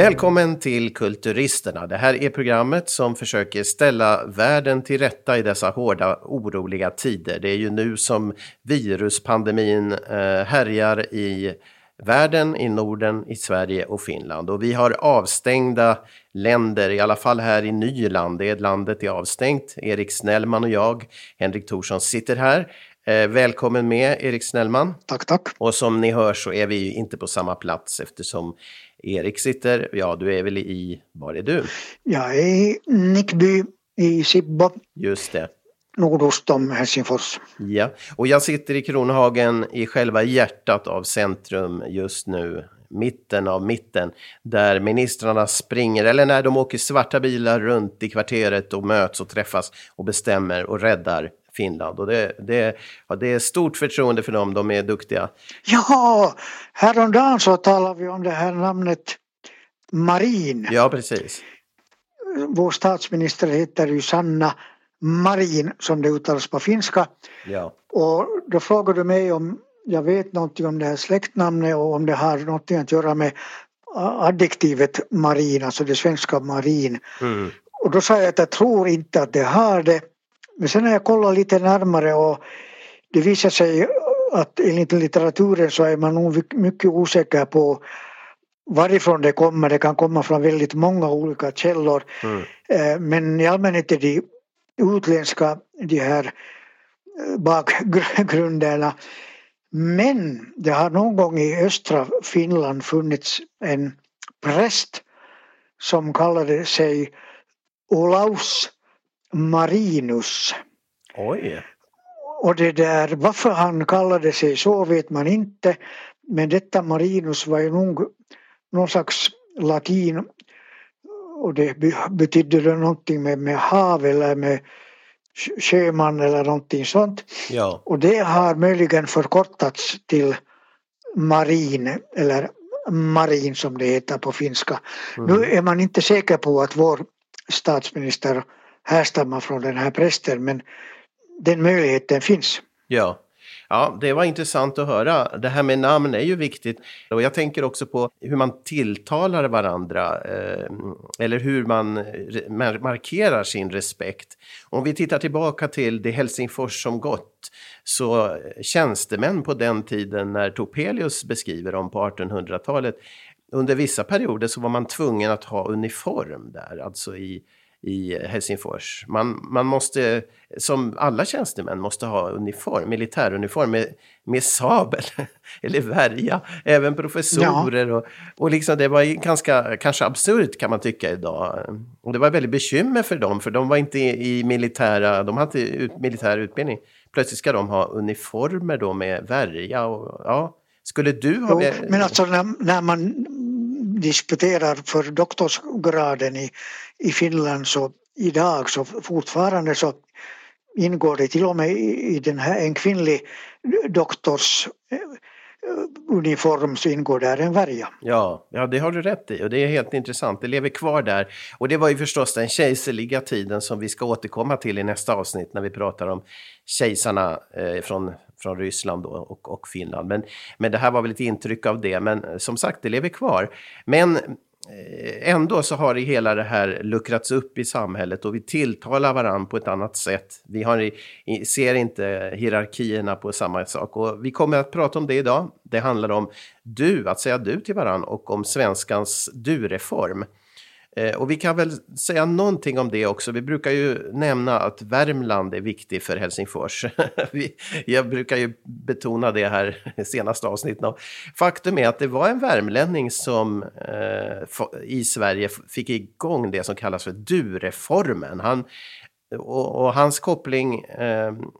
Välkommen till Kulturisterna. Det här är programmet som försöker ställa världen till rätta i dessa hårda, oroliga tider. Det är ju nu som viruspandemin härjar i världen, i Norden, i Sverige och Finland. Och vi har avstängda länder, i alla fall här i Nyland. Det landet är avstängt. Erik Snellman och jag, Henrik Thorsson, sitter här. Välkommen med, Erik Snellman. Tack, tack. Och som ni hör så är vi ju inte på samma plats eftersom Erik sitter, ja du är väl i, var är du? Jag är i Nickby i Sibbo. Just det. Nordost om Helsingfors. Ja, och jag sitter i Kronhagen i själva hjärtat av centrum just nu. Mitten av mitten där ministrarna springer eller när de åker svarta bilar runt i kvarteret och möts och träffas och bestämmer och räddar Finland. Och det är stort förtroende för dem, de är duktiga. Ja, häromdagen så talar vi om det här namnet Marin. Ja, precis. Vår statsminister heter ju Sanna Marin som det uttalas på finska. Ja. Och då frågar du mig om jag vet någonting om det här släktnamnet och om det har någonting att göra med adjektivet marin, alltså det svenska marin. Mm. Och då sa jag att jag tror inte att det har det. Men sen när jag kollar lite närmare och det visar sig att enligt litteraturen så är man nog mycket osäker på varifrån det kommer. Det kan komma från väldigt många olika källor. Mm. Men i allmänhet är de utländska, de här bakgrunderna. Men det har någon gång i östra Finland funnits en präst som kallade sig Olaus Marinus. Oj. Och det där, varför han kallade sig så vet man inte. Men detta Marinus var ju någon slags latin och det betydde någonting med hav eller med sjöman eller någonting sånt. Ja. Och det har möjligen förkortats till marin eller marin som det heter på finska. Mm. Nu är man inte säker på att vår statsminister härstammar från den här prästen, men den möjligheten finns. Ja. Ja, det var intressant att höra. Det här med namn är ju viktigt. Och jag tänker också på hur man tilltalar varandra eller hur man markerar sin respekt. Om vi tittar tillbaka till det Helsingfors som gått så tjänstemän på den tiden när Topelius beskriver dem på 1800-talet under vissa perioder så var man tvungen att ha uniform där, alltså i Helsingfors. Man måste, som alla tjänstemän, måste ha uniform, militäruniform med sabel eller värja, även professorer. Ja. Och liksom det var ganska, kanske absurt kan man tycka idag. Och det var väldigt bekymmer för dem, för de var inte i militära, de hade inte militär utbildning. Plötsligt ska de ha uniformer då med värja och ja. Skulle du ha... Jo, men alltså när man disputerar för doktorsgraden i Finland så idag så fortfarande så ingår det till och med i den här en kvinnlig doktorsuniform så ingår där en värja. Ja, det har du rätt i och det är helt intressant. Det lever kvar där och det var ju förstås den kejserliga tiden som vi ska återkomma till i nästa avsnitt när vi pratar om kejsarna från Ryssland och Finland. Men det här var väl ett intryck av det. Men som sagt, det lever kvar. Men ändå så har det hela det här luckrats upp i samhället. Och vi tilltalar varandra på ett annat sätt. Vi ser inte hierarkierna på samma sak. Och vi kommer att prata om det idag. Det handlar om du, att säga du till varandra. Och om svenskans du-reform. Och vi kan väl säga någonting om det också. Vi brukar ju nämna att Värmland är viktig för Helsingfors. Jag brukar ju betona det här senaste avsnittet. Faktum är att det var en värmlänning som i Sverige fick igång det som kallas för du-reformen. Och hans koppling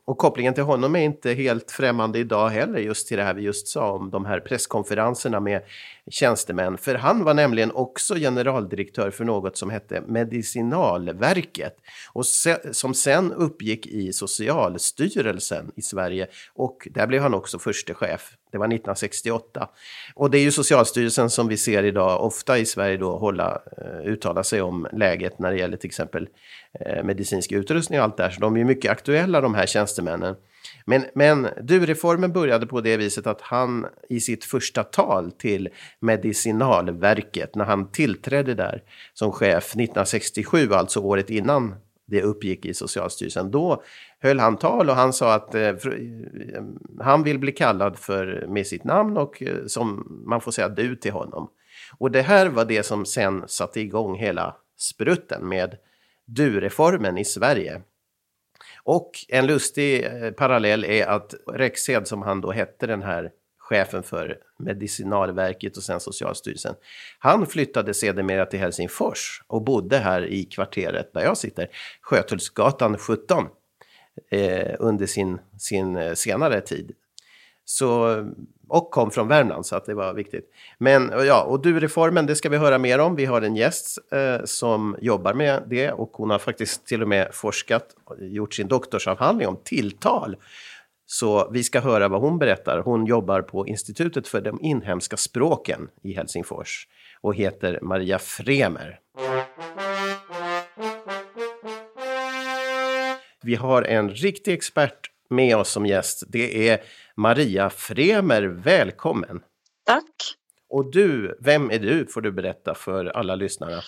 och kopplingen till honom är inte helt främmande idag heller just till det här vi just sa om de här presskonferenserna med tjänstemän. För han var nämligen också generaldirektör för något som hette Medicinalverket och som sen uppgick i Socialstyrelsen i Sverige och där blev han också förste chef. Det var 1968 och det är ju Socialstyrelsen som vi ser idag ofta i Sverige då uttala sig om läget när det gäller till exempel medicinsk utrustning och allt där. Så de är mycket aktuella de här tjänstemännen. Men du-reformen började på det viset att han i sitt första tal till Medicinalverket, när han tillträdde där som chef 1967, alltså året innan det uppgick i Socialstyrelsen, då höll han tal och han sa att han vill bli kallad för, med sitt namn och som man får säga du till honom. Och det här var det som sen satte igång hela sprutten med du-reformen i Sverige. Och en lustig parallell är att Rexhed, som han då hette, den här chefen för Medicinalverket och sen Socialstyrelsen, han flyttade sedermera till Helsingfors och bodde här i kvarteret där jag sitter, Skötalsgatan 17, under sin senare tid. Så, och kom från Värmland, så att det var viktigt. Men ja, och du-reformen, det ska vi höra mer om. Vi har en gäst som jobbar med det, och hon har faktiskt till och med forskat, gjort sin doktorsavhandling om tilltal. Så vi ska höra vad hon berättar. Hon jobbar på Institutet för de inhemska språken i Helsingfors och heter Maria Fremer. Vi har en riktig expert med oss som gäst. Det är Maria Fremer. Välkommen! Tack! Och du, vem är du? Får du berätta för alla lyssnare.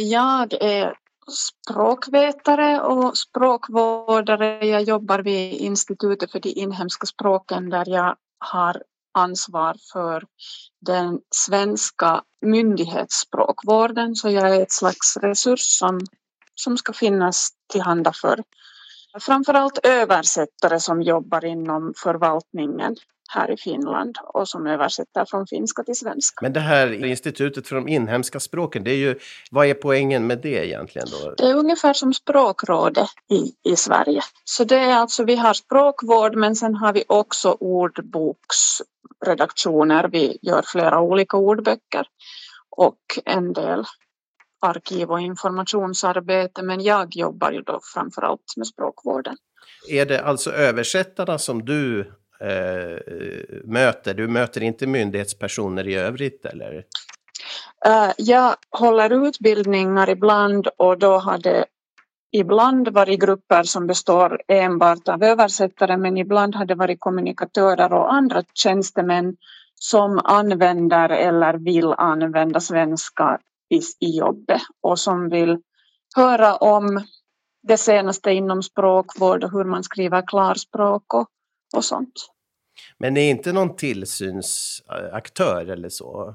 Jag är språkvetare och språkvårdare. Jag jobbar vid Institutet för de inhemska språken, där jag har ansvar för den svenska myndighetsspråkvården. Så jag är ett slags resurs som ska finnas tillhanda för framförallt översättare som jobbar inom förvaltningen här i Finland och som översätter från finska till svenska. Men det här institutet för de inhemska språken, det är ju, vad är poängen med det egentligen då? Det är ungefär som språkrådet i Sverige. Så det är alltså, vi har språkvård, men sen har vi också ordboksredaktioner. Vi gör flera olika ordböcker och en del arkiv- och informationsarbete, men jag jobbar ju då framförallt med språkvården. Är det alltså översättarna som du möter? Du möter inte myndighetspersoner i övrigt, eller? Jag håller utbildningar ibland, och då har det ibland varit grupper som består enbart av översättare, men ibland har det varit kommunikatörer och andra tjänstemän som använder eller vill använda svenska i jobbet och som vill höra om det senaste inom språkvård och hur man skriver klarspråk och sånt. Men det är inte någon tillsynsaktör eller så?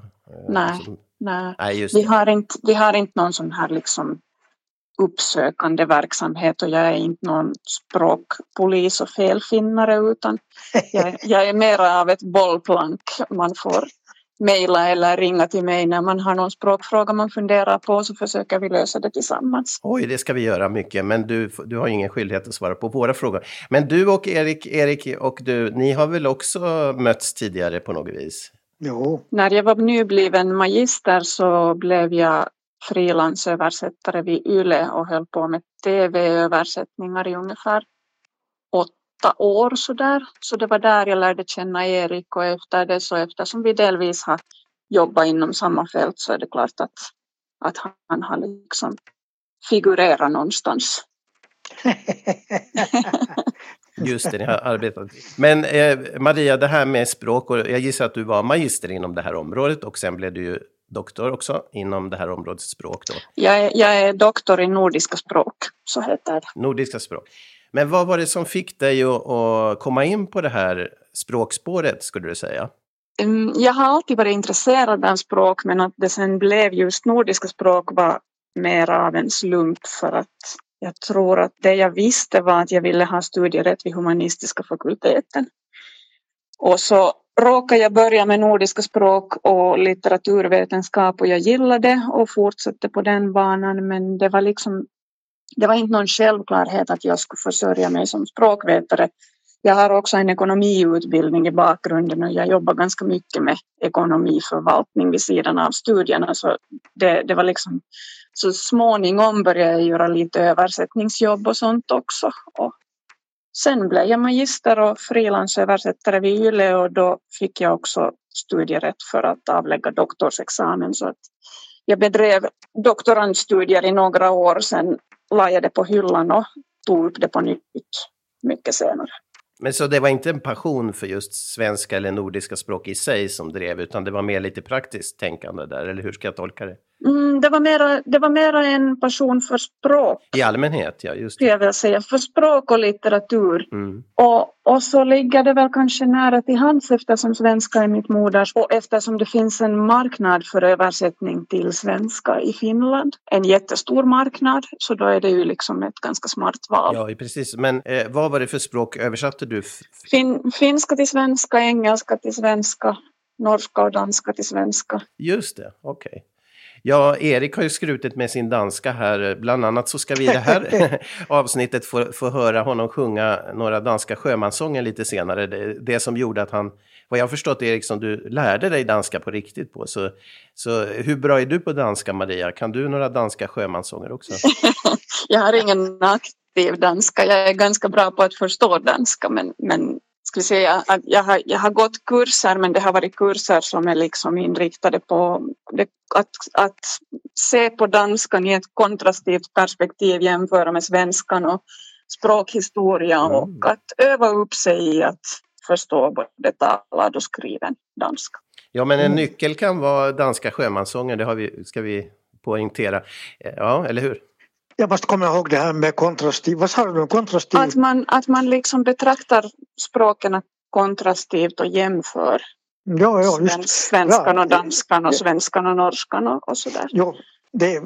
Nej. Vi har inte någon sån här liksom uppsökande verksamhet, och jag är inte någon språkpolis och felfinnare, utan jag är mera av ett bollplank man får mejla eller ringa till mig när man har någon språkfråga man funderar på, så försöker vi lösa det tillsammans. Oj, det ska vi göra mycket, men du har ingen skyldighet att svara på våra frågor. Men du och Erik och du, ni har väl också mötts tidigare på något vis? Jo. När jag var nybliven magister så blev jag frilansöversättare vid Yle och höll på med tv-översättningar i ungefär 8 år sådär. Så det var där jag lärde känna Erik, och efter det, så eftersom vi delvis har jobbat inom samma fält, så är det klart att han har liksom figurerat någonstans. Just det, ni har arbetat. Men Maria, det här med språk, och jag gissar att du var magister inom det här området, och sen blev du ju doktor också inom det här området språk då. Jag är doktor i nordiska språk, så heter det. Nordiska språk. Men vad var det som fick dig att komma in på det här språkspåret, skulle du säga? Jag har alltid varit intresserad av språk, men att det sen blev just nordiska språk var mer av en slump, för att jag tror att det jag visste var att jag ville ha studierätt vid humanistiska fakulteten. Och så råkade jag börja med nordiska språk och litteraturvetenskap, och jag gillade och fortsatte på den banan, men det var liksom... Det var inte någon självklarhet att jag skulle försörja mig som språkvetare. Jag har också en ekonomiutbildning i bakgrunden, och jag jobbar ganska mycket med ekonomiförvaltning vid sidan av studierna. Så det var liksom, så småningom började jag göra lite översättningsjobb och sånt också. Och sen blev jag magister och frilansöversättare vid Yle, och då fick jag också studierätt för att avlägga doktorsexamen. Så att jag bedrev doktorandstudier i några år, sen la jag det på hyllan och tog upp det på nytt mycket senare. Men så det var inte en passion för just svenska eller nordiska språk i sig som drev, utan det var mer lite praktiskt tänkande där, eller hur ska jag tolka det? Det var mera en passion för språk. I allmänhet, ja, just det. Jag vill säga, för språk och litteratur. Mm. Och så ligger det väl kanske nära till hands eftersom svenska är mitt moders. Och eftersom det finns en marknad för översättning till svenska i Finland. En jättestor marknad, så då är det ju liksom ett ganska smart val. Ja, precis. Men vad var det för språk översatte du? Finska till svenska, engelska till svenska, norska och danska till svenska. Just det, okej. Okay. Ja, Erik har ju skrutit med sin danska här. Bland annat så ska vi i det här avsnittet få höra honom sjunga några danska sjömansånger lite senare. Det som gjorde att han, vad jag har förstått Erik, som du lärde dig danska på riktigt på. Så hur bra är du på danska, Maria? Kan du några danska sjömansånger också? Jag har ingen aktiv danska. Jag är ganska bra på att förstå danska, men... Ska säga, jag har gått kurser, men det har varit kurser som är liksom inriktade på att se på danskan i ett kontrastivt perspektiv, jämföra med svenskan och språkhistoria och att öva upp sig i att förstå både talad och skriven danska. Ja, men en nyckel kan vara danska sjömansånger, det ska vi poängtera, ja, eller hur? Jag måste komma ihåg det här med kontrastiv. Vad sa du om kontrastiv? Att man liksom betraktar språken kontrastivt och jämför svenskan och danskan och svenskan och norskan och sådär. Jo, det är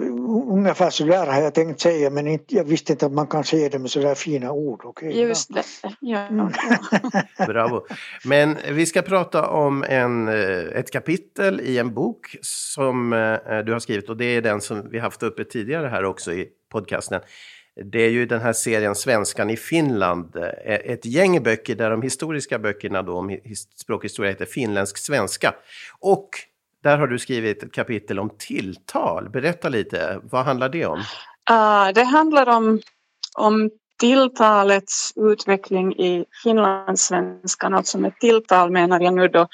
ungefär så där har jag tänkt säga, men jag visste inte att man kan säga det med sådär fina ord. Okay, just ja. Det, ja. Bravo. Men vi ska prata om ett kapitel i en bok som du har skrivit, och det är den som vi haft uppe tidigare här också i podcasten. Det är ju den här serien Svenskan i Finland, ett gäng böcker där de historiska böckerna då om språkhistoria heter finländsk svenska, och där har du skrivit ett kapitel om tilltal. Berätta lite, vad handlar det om? Det handlar om tilltalets utveckling i finlandssvenskan. Alltså med tilltal menar jag nu då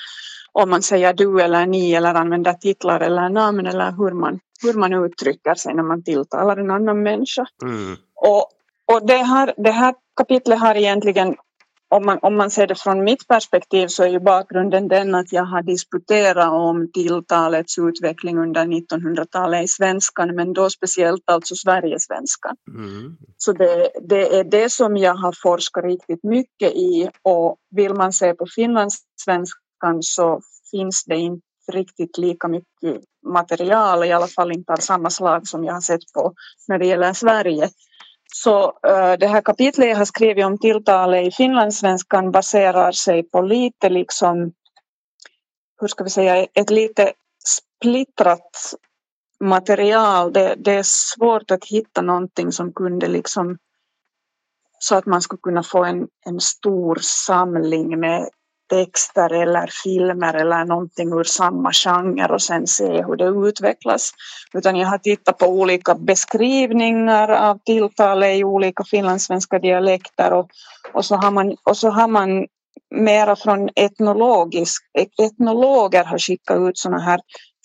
om man säger du eller ni eller använder titlar eller namn eller hur man uttrycker sig när man tilltalar en annan människa. Mm. Och det här kapitlet har egentligen, om man ser det från mitt perspektiv, så är ju bakgrunden den att jag har disputerat om tilltalets utveckling under 1900-talet i svenskan, men då speciellt alltså Sverigesvenskan. Mm. Så det är det som jag har forskat riktigt mycket i, och vill man se på finlandssvenskan så finns det inte riktigt lika mycket material, i alla fall inte av samma slag som jag har sett på när det gäller Sverige. Så det här kapitlet jag har skrivit om tilltalet i finlandssvenskan baserar sig på lite liksom, hur ska vi säga, ett lite splittrat material. Det är svårt att hitta någonting som kunde liksom, så att man skulle kunna få en stor samling med texter eller filmer eller någonting ur samma genre och sen se hur det utvecklas. Utan jag har tittat på olika beskrivningar av tilltalet i olika finlandssvenska dialekter, och så har man mera från etnologer har skickat ut såna här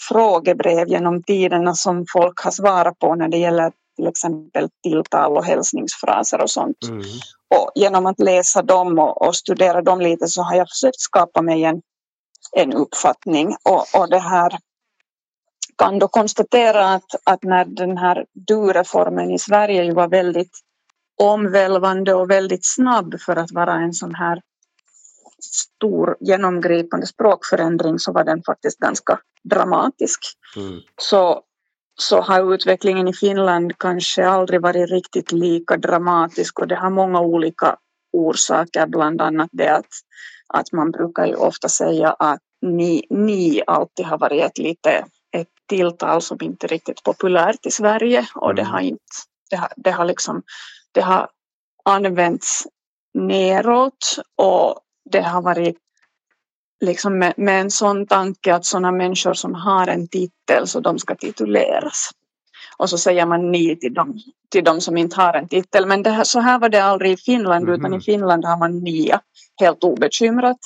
frågebrev genom tiderna som folk har svarat på när det gäller till exempel tilltal och hälsningsfraser och sånt. Mm. Och genom att läsa dem och studera dem lite så har jag försökt skapa mig en uppfattning. Och det här kan då konstatera att när den här du-reformen i Sverige ju var väldigt omvälvande och väldigt snabb för att vara en sån här stor genomgripande språkförändring, så var den faktiskt ganska dramatisk. Mm. Så har utvecklingen i Finland kanske aldrig varit riktigt lika dramatisk, och det har många olika orsaker, bland annat det att man brukar ju ofta säga att ni alltid har varit ett tilltal som inte riktigt populärt i Sverige, och det har använts neråt, och det har varit liksom med en sån tanke att sådana människor som har en titel, så de ska tituleras. Och så säger man ni till de som inte har en titel. Men så här var det aldrig i Finland, utan i Finland har man nia helt obekymrat.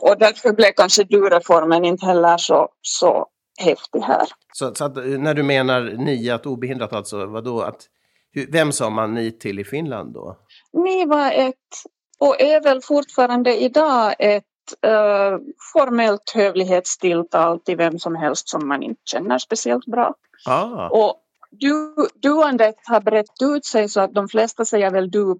Och därför blev kanske du-reformen inte heller så häftig här. Så att när du menar nia, att obehindrat, alltså vadå? Vem sa man ni till i Finland då? Ni var ett och är väl fortfarande idag ett formellt hövlighetstilltal till vem som helst som man inte känner speciellt bra. Ah. Och duandet har brett ut sig så att de flesta säger väl du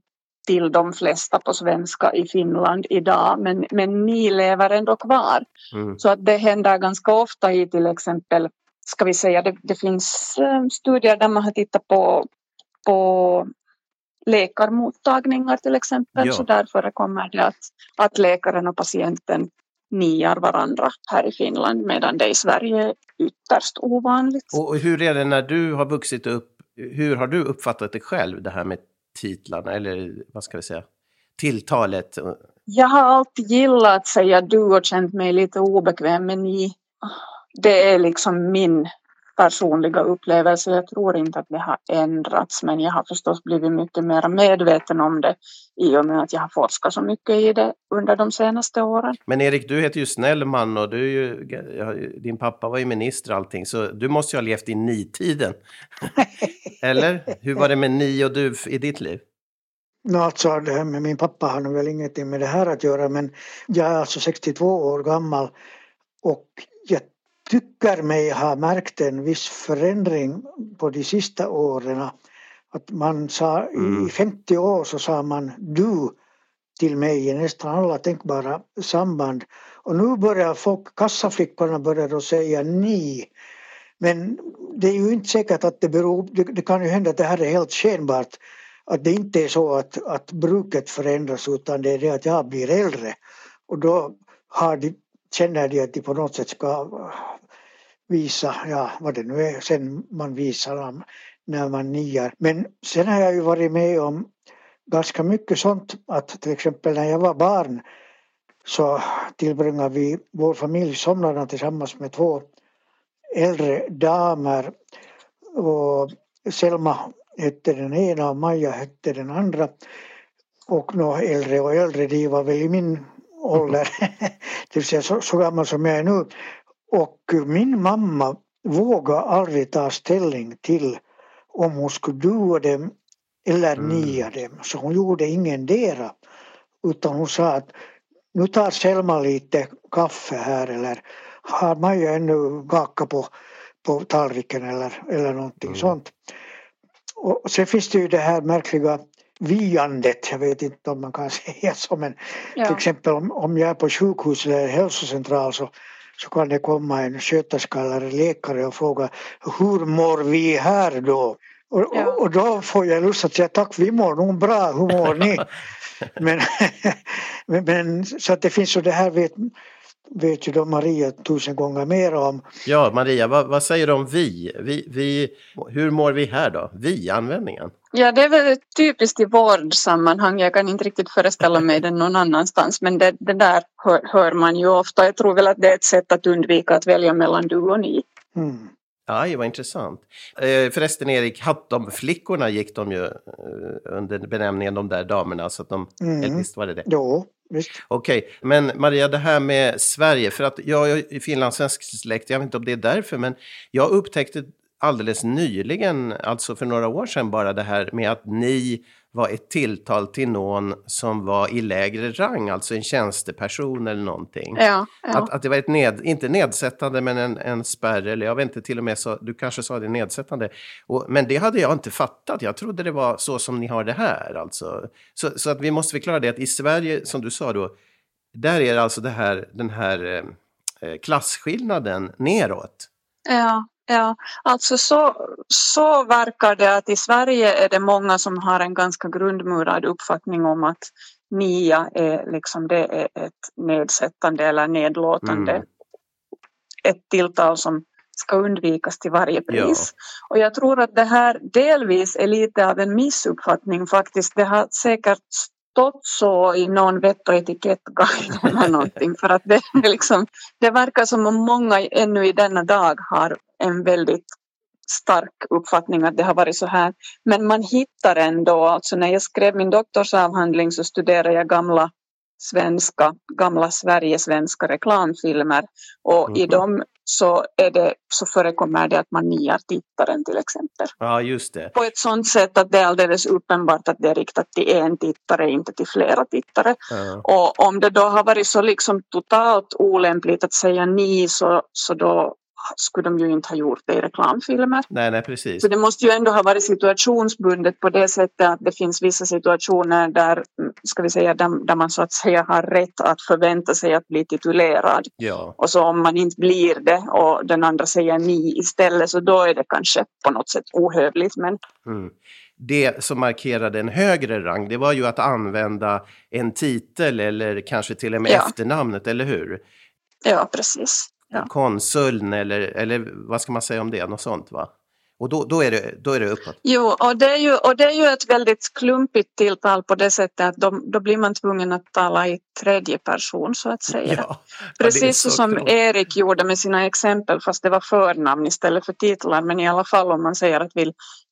till de flesta på svenska i Finland idag, men ni lever ändå kvar. Mm. Så att det händer ganska ofta i till exempel, ska vi säga, det finns studier där man har tittat på läkarmottagningar till exempel, ja. Så där förekommer det att läkaren och patienten niar varandra här i Finland, medan det i Sverige är ytterst ovanligt. Och hur är det när du har vuxit upp, hur har du uppfattat det själv, det här med titlarna, eller vad ska vi säga, tilltalet? Jag har alltid gillat att säga du och känt mig lite obekväm, men ni, det är liksom min personliga upplevelse. Jag tror inte att det har ändrats, men jag har förstås blivit mycket mer medveten om det i och med att jag har forskat så mycket i det under de senaste åren. Men Erik, du heter ju Snellman och du är ju, din pappa var ju minister och allting, så du måste ju ha levt i ni-tiden. Eller? Hur var det med ni och du i ditt liv? Alltså, det här med min pappa har nog väl ingenting med det här att göra, men jag är alltså 62 år gammal och jag tycker mig ha märkt en viss förändring på de sista åren. Att man sa, i 50 år så sa man du till mig i nästan alla tänkbara samband. Och nu börjar folk, kassaflickorna börjar säga ni. Men det är ju inte säkert att det beror, det kan ju hända att det här är helt skenbart. Att det inte är så att bruket förändras, utan det är det att jag blir äldre. Och då känner de att de på något sätt ska visa, ja vad det nu är, sen man visar när man niar. Men sen har jag ju varit med om ganska mycket sånt, att till exempel när jag var barn så tillbringade vi, vår familj somnade tillsammans med två äldre damer, och Selma hette den ena och Maja hette den andra, och några äldre och äldre, de var väl i min ålder, det vill säga så gammal som jag är nu. Och min mamma vågade aldrig ta ställning till om hon skulle dua dem eller nia dem. Så hon gjorde ingendera, utan hon sa att nu tar Selma lite kaffe här, eller har Maja ännu gaka på tallriken eller någonting sånt. Och sen finns det ju det här märkliga viandet, jag vet inte om man kan säga så, men ja. Till exempel om jag är på sjukhus eller hälsocentral så kan det komma en sköterska eller läkare och fråga hur mår vi här då? Och då får jag lust att säga tack, vi mår nog bra, hur mår ni? men så att det finns, och det här vet ju då Maria 1000 gånger mer om. Ja, Maria, vad säger du om vi? Hur mår vi här då? Vi-användningen? Ja, det är väl typiskt i vårdsammanhang. Jag kan inte riktigt föreställa mig den någon annanstans. Men det där hör man ju ofta. Jag tror väl att det är ett sätt att undvika att välja mellan du och ni. Mm. Aj, vad intressant. Förresten Erik, hattomflickorna gick de ju under benämningen de där damerna. Så att de, visst var det det? Ja. Okej, men Maria, det här med Sverige, för att jag är finlandssvensk släkt, jag vet inte om det är därför, men jag upptäckte alldeles nyligen, alltså för några år sedan bara, det här med att ni var ett tilltal till någon som var i lägre rang, alltså en tjänsteperson eller någonting. Ja. Att det var ett inte nedsättande, men en spärr, eller jag vet inte, till och med så, du kanske sa det nedsättande. Men det hade jag inte fattat, jag trodde det var så som ni har det här. Alltså. Så att vi måste förklara det, att i Sverige, som du sa då, där är det alltså den här klasskillnaden neråt. Ja, alltså så verkar det att i Sverige är det många som har en ganska grundmurad uppfattning om att nia är liksom, det är ett nedsättande eller nedlåtande, ett tilltal som ska undvikas till varje pris. Ja. Och jag tror att det här delvis är lite av en missuppfattning faktiskt. Det har säkert stått så i någon vett- och etikettguide eller någonting, för att det verkar som om många ännu i denna dag har en väldigt stark uppfattning att det har varit så här. Men man hittar ändå, alltså när jag skrev min doktorsavhandling så studerade jag gamla Sverigesvenska reklamfilmer, och i de så förekommer det att man niar tittaren till exempel. Ja, just det. På ett sånt sätt att det är alldeles uppenbart att det är riktat till en tittare, inte till flera tittare. Ja. Och om det då har varit så liksom totalt olämpligt att säga ni, så då skulle de ju inte ha gjort det i reklamfilmer. Nej, precis. Så det måste ju ändå ha varit situationsbundet på det sättet att det finns vissa situationer där, ska vi säga, där man så att säga har rätt att förvänta sig att bli titulerad. Ja. Och så om man inte blir det och den andra säger ni istället, så då är det kanske på något sätt ohövligt. Men... Mm. Det som markerade en högre rang, det var ju att använda en titel eller kanske till och med efternamnet, eller hur? Ja, precis. Ja. Konsuln eller vad ska man säga om det, något sånt, va? Och då är det uppåt. Jo, och det är ju ett väldigt klumpigt tilltal på det sättet att då blir man tvungen att tala i tredje person så att säga. Ja, precis så som klart. Erik gjorde med sina exempel, fast det var förnamn istället för titlar. Men i alla fall om man säger att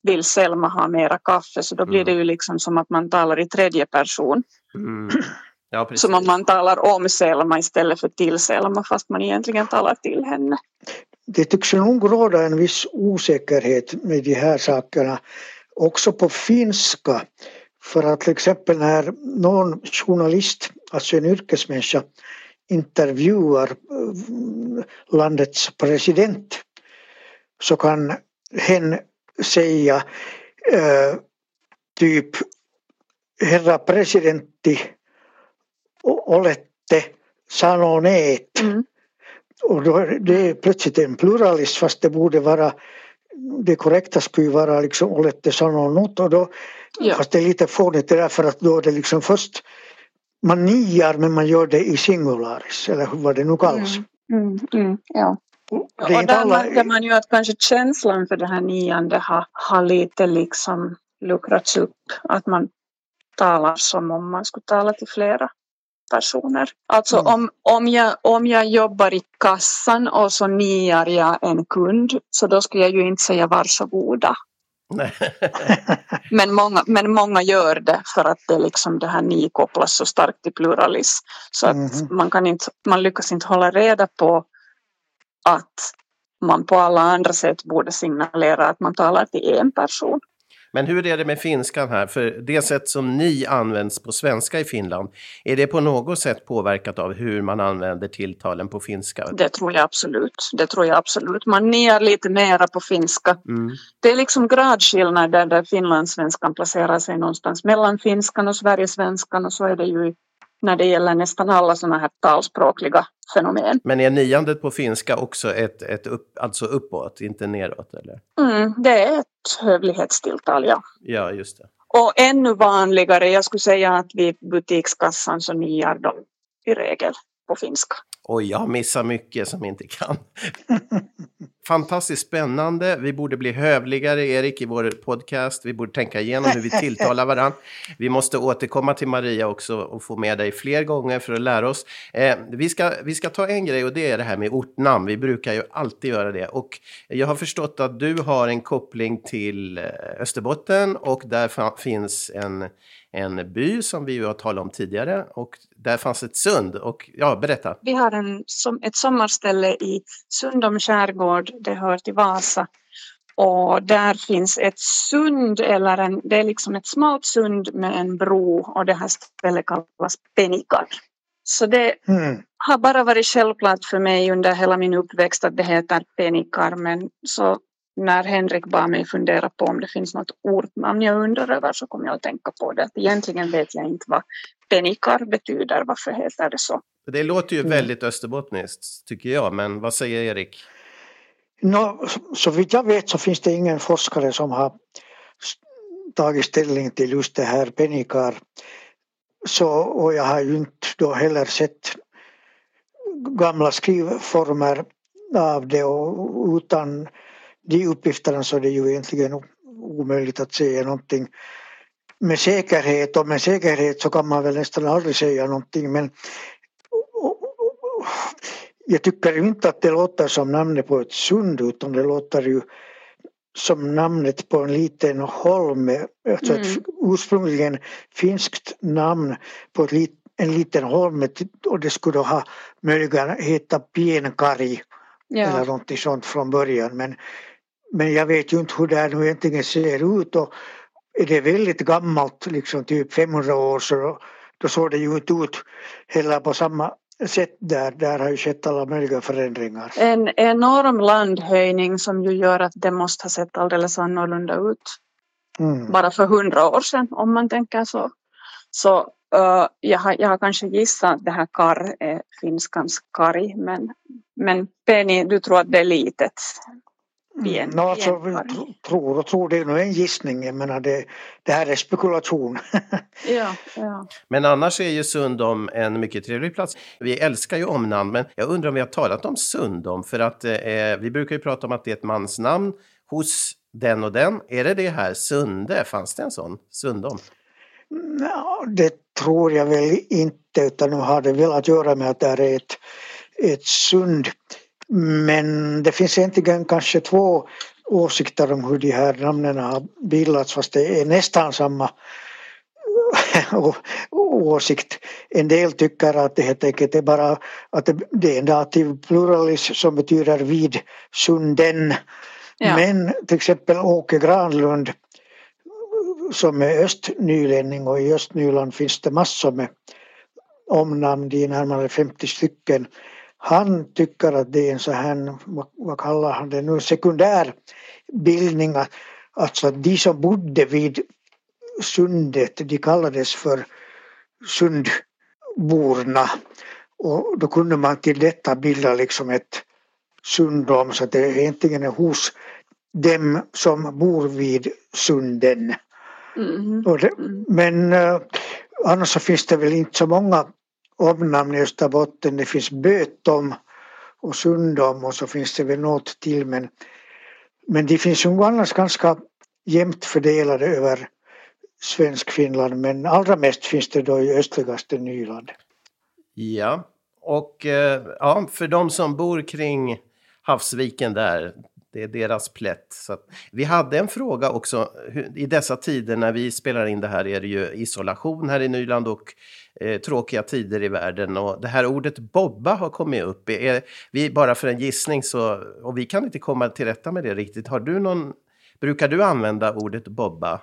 vill Selma ha mera kaffe, så då blir det ju liksom som att man talar i tredje person. Mm. Ja, som om man talar om Selma istället för till Selma, fast man egentligen talar till henne. Det tycks nog råda en viss osäkerhet med de här sakerna. Också på finska. För att till exempel när någon journalist, alltså en yrkesmänniska, intervjuar landets president, så kan hen säga typ herra presidentti, olette sanoneet. Mm. Och då är det plötsligt en pluralis, fast det borde vara, det korrekta skulle vara liksom olette sanonot, och då, fast det är lite fånigt det där, för att då är det liksom först man niar, men man gör det i singularis, eller vad det nu kallas. Ja. Och där märker man ju att kanske känslan för det här niande har lite liksom luckrats upp, att man talar som om man skulle tala till flera personer. Alltså om jag jobbar i kassan och så niar jag en kund, så då skulle jag ju inte säga varsågoda. men många gör det, för att det liksom det här ni kopplas så starkt till pluralis, så att man lyckas inte hålla reda på att man på alla andra sätt borde signalera att man talar till en person. Men hur är det med finskan här? För det sätt som ni används på svenska i Finland, är det på något sätt påverkat av hur man använder tilltalen på finska? Det tror jag absolut. Man niar lite mera på finska. Mm. Det är liksom gradskillnader där finlandssvenskan placerar sig någonstans mellan finskan och sverigesvenskan, och så är det ju när det gäller nästan alla sådana här talspråkliga fenomen. Men är niandet på finska också alltså uppåt, inte neråt, eller? Det är ett hövlighetstilltal, ja. Ja, just det. Och ännu vanligare, jag skulle säga att vid butikskassan så niar de i regel på finska. Oj, jag missar mycket som inte kan. Fantastiskt spännande. Vi borde bli hövligare, Erik, i vår podcast. Vi borde tänka igenom hur vi tilltalar varandra. Vi måste återkomma till Maria också och få med dig fler gånger för att lära oss. Vi ska ta en grej, och det är det här med ortnamn. Vi brukar ju alltid göra det. Och jag har förstått att du har en koppling till Österbotten, och där finns en by som vi ju har talat om tidigare, och där fanns ett sund. Och berätta. Vi har ett sommarställe i Sundom Kärgård, det hör till Vasa, och där finns ett sund, det är liksom ett smalt sund med en bro, och det här stället kallas Penikar. Så det har bara varit självklart för mig under hela min uppväxt att det heter Penikar, men så när Henrik bad mig fundera på om det finns något ortnamn jag undrar över, så kom jag att tänka på det. Egentligen vet jag inte vad penikar betyder, varför heter det så. Det låter ju väldigt österbottniskt, tycker jag, men vad säger Erik? Så vitt jag vet så finns det ingen forskare som har tagit ställning till just det här penikar. Och jag har ju inte då heller sett gamla skrivformer av det, och utan de uppgifterna så är det ju egentligen omöjligt att säga någonting med säkerhet, och med säkerhet så kan man väl nästan aldrig säga någonting, men jag tycker inte att det låter som namnet på ett sund, utan det låter ju som namnet på en liten holme, alltså ett ursprungligen finskt namn på en liten holme, och det skulle ha möjligen heta Pienkari Ja. Eller någonting sånt från början. Men jag vet ju inte hur det nu egentligen ser ut. Och är det väldigt gammalt, liksom typ 500 år, så då såg det ju inte ut heller på samma sätt där. Där har ju skett alla möjliga förändringar. En enorm landhöjning som ju gör att det måste ha sett alldeles annorlunda ut. Mm. Bara för 100 år sedan, om man tänker så. Så jag har kanske gissat att det här kar är finskans kari, men Penny, du tror att det är litet? Jag tror det är nog en gissning. Jag menar, det här är spekulation. Ja. Men annars är ju Sundom en mycket trevlig plats. Vi älskar ju omnamn, men jag undrar om vi har talat om Sundom. För att vi brukar ju prata om att det är ett mansnamn hos den och den. Är det här Sunde? Fanns det en sån? Sundom? No, det tror jag väl inte, utan nu har det väl att göra med att det är ett sund. Men det finns egentligen kanske två åsikter om hur de här namnen har bildats, fast det är nästan samma åsikt. En del tycker att det helt enkelt är bara att det är en dativ pluralis som betyder vid sunden. Ja. Men till exempel Åke Granlund, som är östnylänning, och i Östnyland finns det massor med omnamn, det är närmare 50 stycken. Han tycker att det är en så här, vad kallar han det nu, sekundär bildning. Alltså de som bodde vid sundet, de kallades för sundborna. Och då kunde man till detta bilda liksom ett sundom, så att det egentligen är hos dem som bor vid sunden. Mm. Men annars så finns det väl inte så många omnamn i Österbotten. Det finns Bötom och Sundom, och så finns det väl något till. Men det finns ju annars ganska jämnt fördelade över svensk Finland. Men allra mest finns det då i östligaste Nyland. Ja, och ja, för de som bor kring Havsviken där, det är deras plätt. Så vi hade en fråga också. I dessa tider när vi spelar in det här är det ju isolation här i Nyland och tråkiga tider i världen. Och det här ordet bobba har kommit upp. Vi bara för en gissning, så, och vi kan inte komma till rätta med det riktigt. Brukar du använda ordet bobba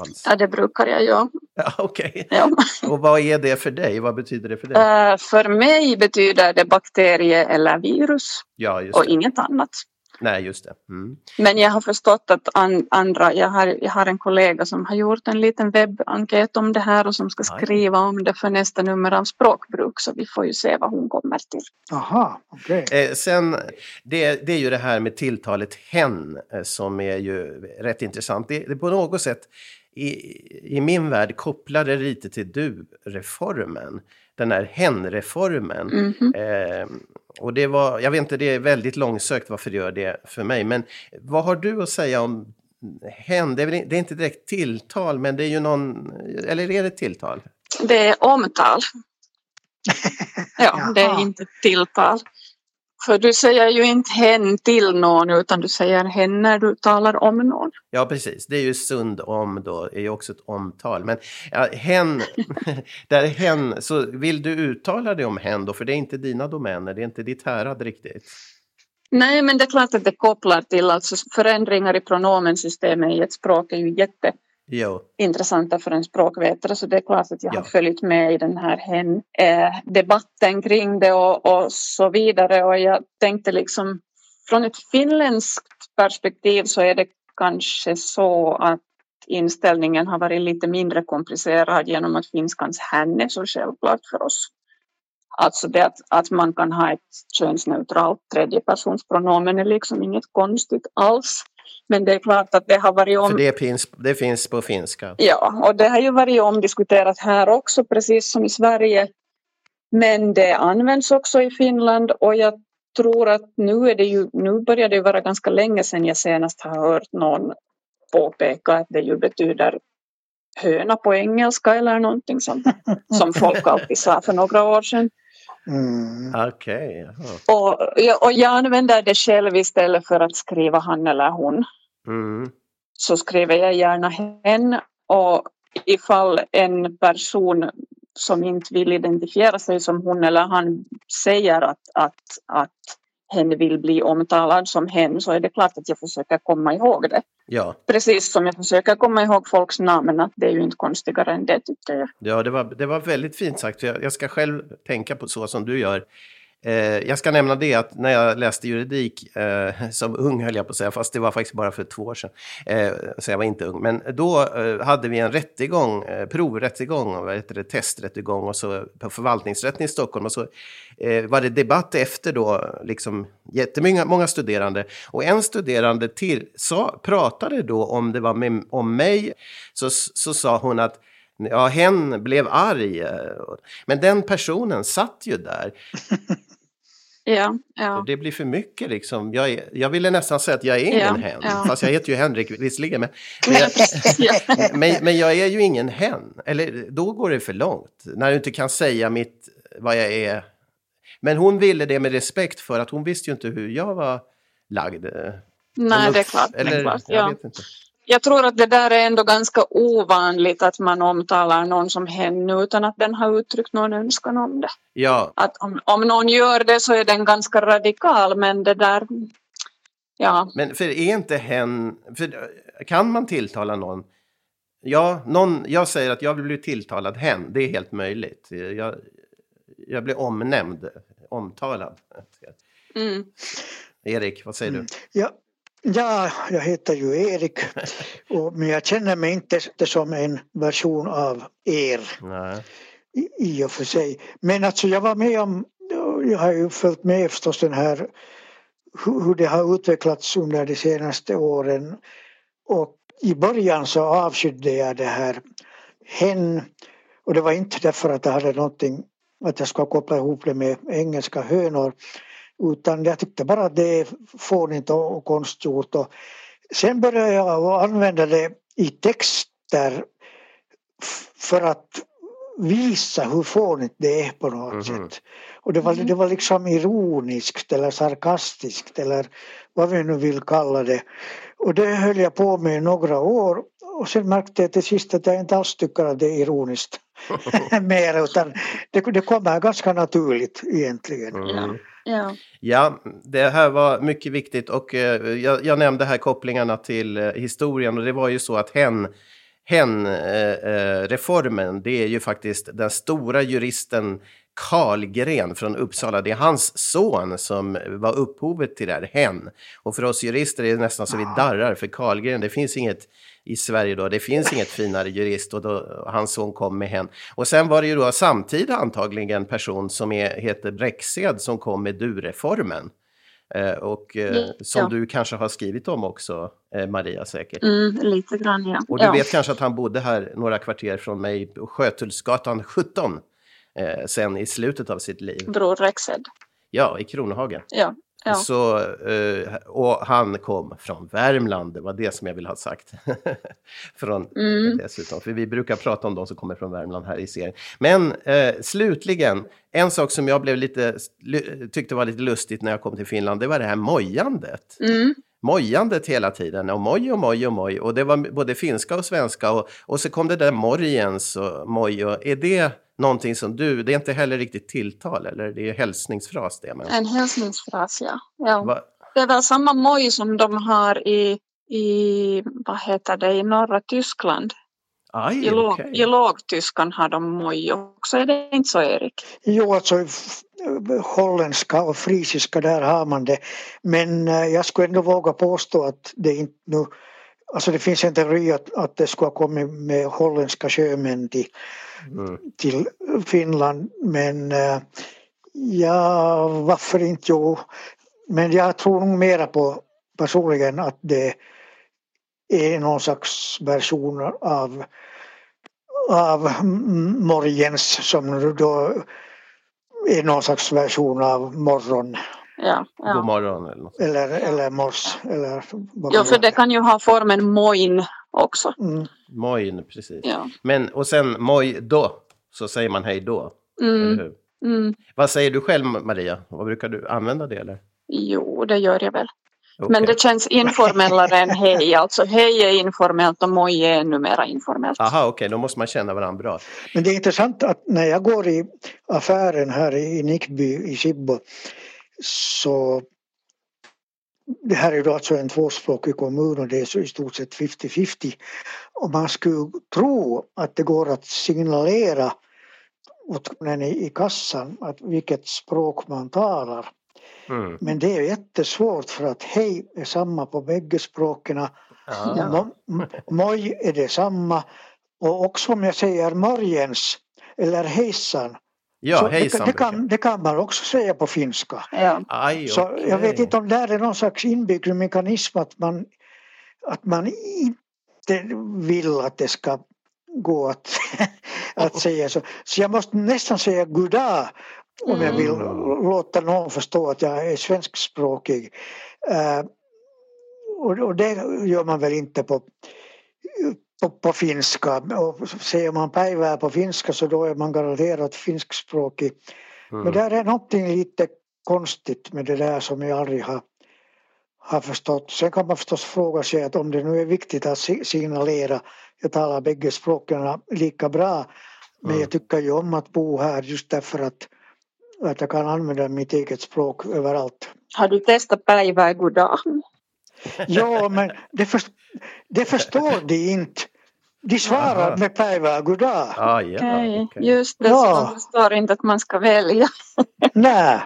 alls? Ja, det brukar jag, ja. Ja, okej. Ja. Och vad är det för dig? Vad betyder det för dig? För mig betyder det bakterie eller virus. Ja, just det. Och inget annat. Nej, just det. Mm. Men jag har förstått att andra, jag har en kollega som har gjort en liten webbenkät om det här och som ska skriva om det för nästa nummer av språkbruk, så vi får ju se vad hon kommer till. Aha, okej. Okay. Sen, det är ju det här med tilltalet hen som är ju rätt intressant. Det på något sätt i min värld kopplar det lite till du-reformen. Den här hen-reformen. Mm-hmm. Och det var, jag vet inte, det är väldigt långsökt varför det gör det för mig. Men vad har du att säga om hen? Det är inte direkt tilltal, men det är ju någon, eller är det tilltal? Det är omtal. Ja, det är inte tilltal. För du säger ju inte hen till någon, utan du säger hen när du talar om någon. Ja, precis. Det är ju sund om då, är ju också ett omtal. Men ja, hen, där hen, så vill du uttala dig om hen då? För det är inte dina domäner, det är inte ditt härad riktigt. Nej, men det är klart att det kopplar till, alltså förändringar i pronomensystemet i ett språk är ju jätteintressanta för en språkvetare. Så det är klart att jag har följt med i den här debatten kring det och så vidare. Och jag tänkte liksom, från ett finländskt perspektiv så är det kanske så att inställningen har varit lite mindre komplicerad genom att finskans hän är så självklart för oss. Alltså det att man kan ha ett könsneutralt tredjepersonspronomen är liksom inget konstigt alls. Men det är klart att det har varit om... För det finns på finska. Ja, och det har ju varit omdiskuterat här också, precis som i Sverige. Men det används också i Finland, och jag tror att nu börjar det vara ganska länge sedan jag senast har hört någon påpeka att det ju betyder höna på engelska eller någonting som folk alltid sa för några år sedan. Mm. Okej. Okay. Och jag använder det själv istället för att skriva han eller hon. Mm. Så skriver jag gärna hen, och ifall en person som inte vill identifiera sig som hon eller han säger att hen vill bli omtalad som hen, så är det klart att jag försöker komma ihåg det. Ja. Precis som jag försöker komma ihåg folks namn, att det är ju inte konstigare än det, tycker jag. Ja, det var väldigt fint sagt. Jag ska själv tänka på så som du gör. Jag ska nämna det att när jag läste juridik som ung, höll jag på att säga, fast det var faktiskt bara för 2 år sedan, så jag var inte ung, men då hade vi en rättegång, provrättegång, vad heter det, testrättegång, och så på förvaltningsrätten i Stockholm, och så var det debatt efter då, liksom jättemånga studerande, och en studerande till pratade då om det var om mig, så sa hon att ja, hen blev arg. Men den personen satt ju där. Ja. Och det blir för mycket liksom. Jag ville nästan säga att jag är ingen hen. Ja. Fast jag heter ju Henrik visserligen. Men jag är ju ingen hen. Eller då går det för långt. När du inte kan säga vad jag är. Men hon ville det med respekt för att hon visste ju inte hur jag var lagd. Nej, det är klart. Eller, det är klart. Jag vet inte. Jag tror att det där är ändå ganska ovanligt att man omtalar någon som hen utan att den har uttryckt någon önskan om det. Ja. Att om någon gör det så är den ganska radikal, men det där, ja. Men för är inte hen, för kan man tilltala någon? Ja, jag säger att jag vill bli tilltalad hen, det är helt möjligt. Jag blir omtalad. Mm. Erik, vad säger du? Ja. Ja, jag heter ju Erik, men jag känner mig inte som en version av er. Nej. I och för sig. Men alltså jag har ju följt med förstås den här, hur det har utvecklats under de senaste åren. Och i början så avskydde jag det här hen, och det var inte därför att jag hade någonting, att jag ska koppla ihop det med engelska hönor. Utan jag tyckte bara att det är fånigt och konstgjort. Och sen började jag använda det i texter för att visa hur fånigt det är på något sätt. Och det var liksom ironiskt eller sarkastiskt eller vad vi nu vill kalla det. Och det höll jag på med i några år. Och sen märkte jag till sist att jag inte alls tycker att det är ironiskt mer. Utan det kommer ganska naturligt egentligen. Mm. Ja, det här var mycket viktigt, och jag nämnde här kopplingarna till historien, och det var ju så att reformen, det är ju faktiskt den stora juristen Karlgren från Uppsala, det är hans son som var upphovet till det här hen, och för oss jurister är det nästan så vi darrar, för Karlgren, det finns inget i Sverige då, det finns inget finare jurist, och då hans son kom med hen. Och sen var det ju då samtidigt antagligen en person som heter Rexhed som kom med du-reformen. Som du kanske har skrivit om också, Maria, säkert. Mm, lite grann, ja. Och du vet kanske att han bodde här några kvarter från mig på Skötalsgatan 17 sen i slutet av sitt liv. Bror Rexhed. Ja, i Kronhagen. Ja. Så, och han kom från Värmland, det var det som jag ville ha sagt. Dessutom, för vi brukar prata om de som kommer från Värmland här i serien. Men slutligen, en sak som jag blev tyckte var lite lustigt när jag kom till Finland, det var det här mojandet. Mojandet hela tiden, och moj och moj och moj. Och det var både finska och svenska, och så kom det där morgens och moj. Och är det någonting som det är inte heller riktigt tilltal, eller det är hälsningsfras det? Men... En hälsningsfras, ja. Det är väl samma moj som de har i vad heter det, i norra Tyskland. Aj, I lågtyskan har de moj också, är det inte så, Erik? Jo, alltså holländska och frisiska, där har man det. Men jag skulle ändå våga påstå att det inte nu, alltså det finns en teori att det skulle ha kommit med holländska sjömän till Finland. Men ja, varför inte? Jo, men jag tror nog mera på personligen att det är någon slags version av morgens, som då är någon slags version av morgon. Ja. God morgon eller något. Eller mors. Eller ja, för det kan ju ha formen moin också. Moin, precis. Ja. Men, och sen moj då, så säger man hej då. Eller hur? Vad säger du själv, Maria? Vad brukar du använda det, eller? Jo, det gör jag väl. Okay. Men det känns informellare än hej. Alltså hej är informellt och moj är ännu mer informellt. Aha, okej. Då måste man känna varandra bra. Men det är intressant att när jag går i affären här i Nickby i Sibbo, så Det här är då alltså en tvåspråkig kommun och det är så i stort sett 50-50. Och man skulle tro att det går att signalera åt kommunen i kassan att vilket språk man talar. Mm. Men det är jättesvårt för att hej är samma på bägge språken. Moj är det samma. Och också om jag säger morgens eller hejsan. Ja, hejsan, det kan man också säga på finska. Ja. Aj, så okay. Jag vet inte om det är någon slags inbyggd mekanism att man inte vill att det ska gå att säga så. Så jag måste nästan säga goddag om jag vill låta någon förstå att jag är svenskspråkig. Och det gör man väl inte på finska, och säger man päivää på finska så då är man garanterat finskspråkig. Mm. Men där är någonting lite konstigt med det där som jag aldrig har förstått. Sen kan man förstås fråga sig att om det nu är viktigt att signalera jag talar bägge språken lika bra, men jag tycker ju om att bo här just därför att jag kan använda mitt eget språk överallt. Har du testat päivää goddag? Ja, men det förstår de inte. De svarar med päivää goddag. Ah, ja, okay. Just det, ja. Så de förstår inte att man ska välja. Nej.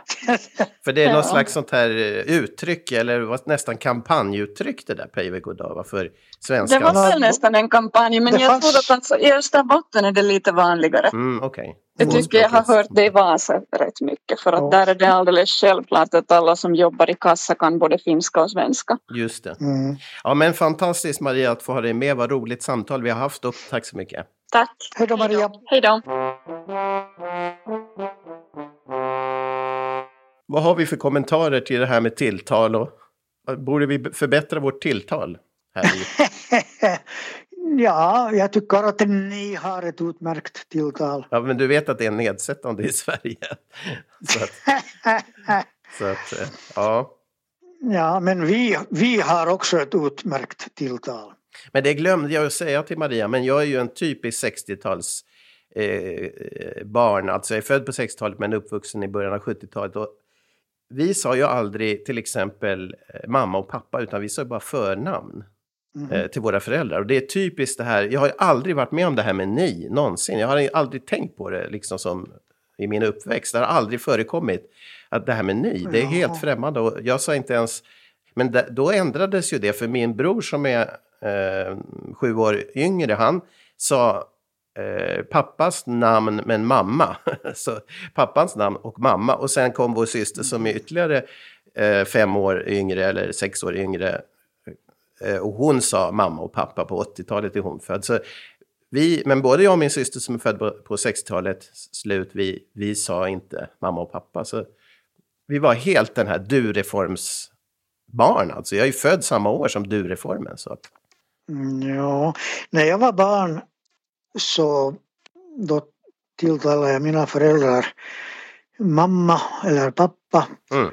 För det är någon slags sånt här uttryck, eller nästan kampanjuttryck det där päivää goddag för svenska. Det var väl nästan en kampanj, men jag tror att i Österbotten är det lite vanligare. Mm, okay. Jag tycker jag har hört det i Vasa rätt mycket, för att där är det alldeles självklart att alla som jobbar i kassa kan både finska och svenska. Just det. Mm. Ja, men fantastiskt Maria att få ha dig med, vad roligt samtal vi har haft upp. Tack så mycket. Tack. Hej då Maria. Hej då. Vad har vi för kommentarer till det här med tilltal och borde vi förbättra vårt tilltal här i? Ja, jag tycker att ni har ett utmärkt tilltal. Ja, men du vet att det är nedsättande i Sverige. Så att, ja. Ja, men vi har också ett utmärkt tilltal. Men det glömde jag att säga till Maria, men jag är ju en typisk 60-tals barn. Alltså jag är född på 60-talet men uppvuxen i början av 70-talet. Och vi sa ju aldrig till exempel mamma och pappa, utan vi sa bara förnamn. Mm. Till våra föräldrar. Och det är typiskt det här. Jag har aldrig varit med om det här med ni någonsin. Jag har aldrig tänkt på det liksom som i min uppväxt. Det har aldrig förekommit att det här med ni. Det är helt främmande. Och jag sa inte ens. Men då ändrades ju det. För min bror som är 7 år yngre. Han sa pappas namn men mamma. Så pappans namn och mamma. Och sen kom vår syster som är ytterligare 5 år yngre. Eller 6 år yngre. Och hon sa mamma och pappa, på 80-talet är hon född. Så men både jag och min syster som är född på 60-talet slut, vi sa inte mamma och pappa. Så vi var helt den här du-reformsbarn. Alltså jag är ju född samma år som du-reformen. Så. Ja, när jag var barn så då tilltalade jag mina föräldrar mamma eller pappa. Mm.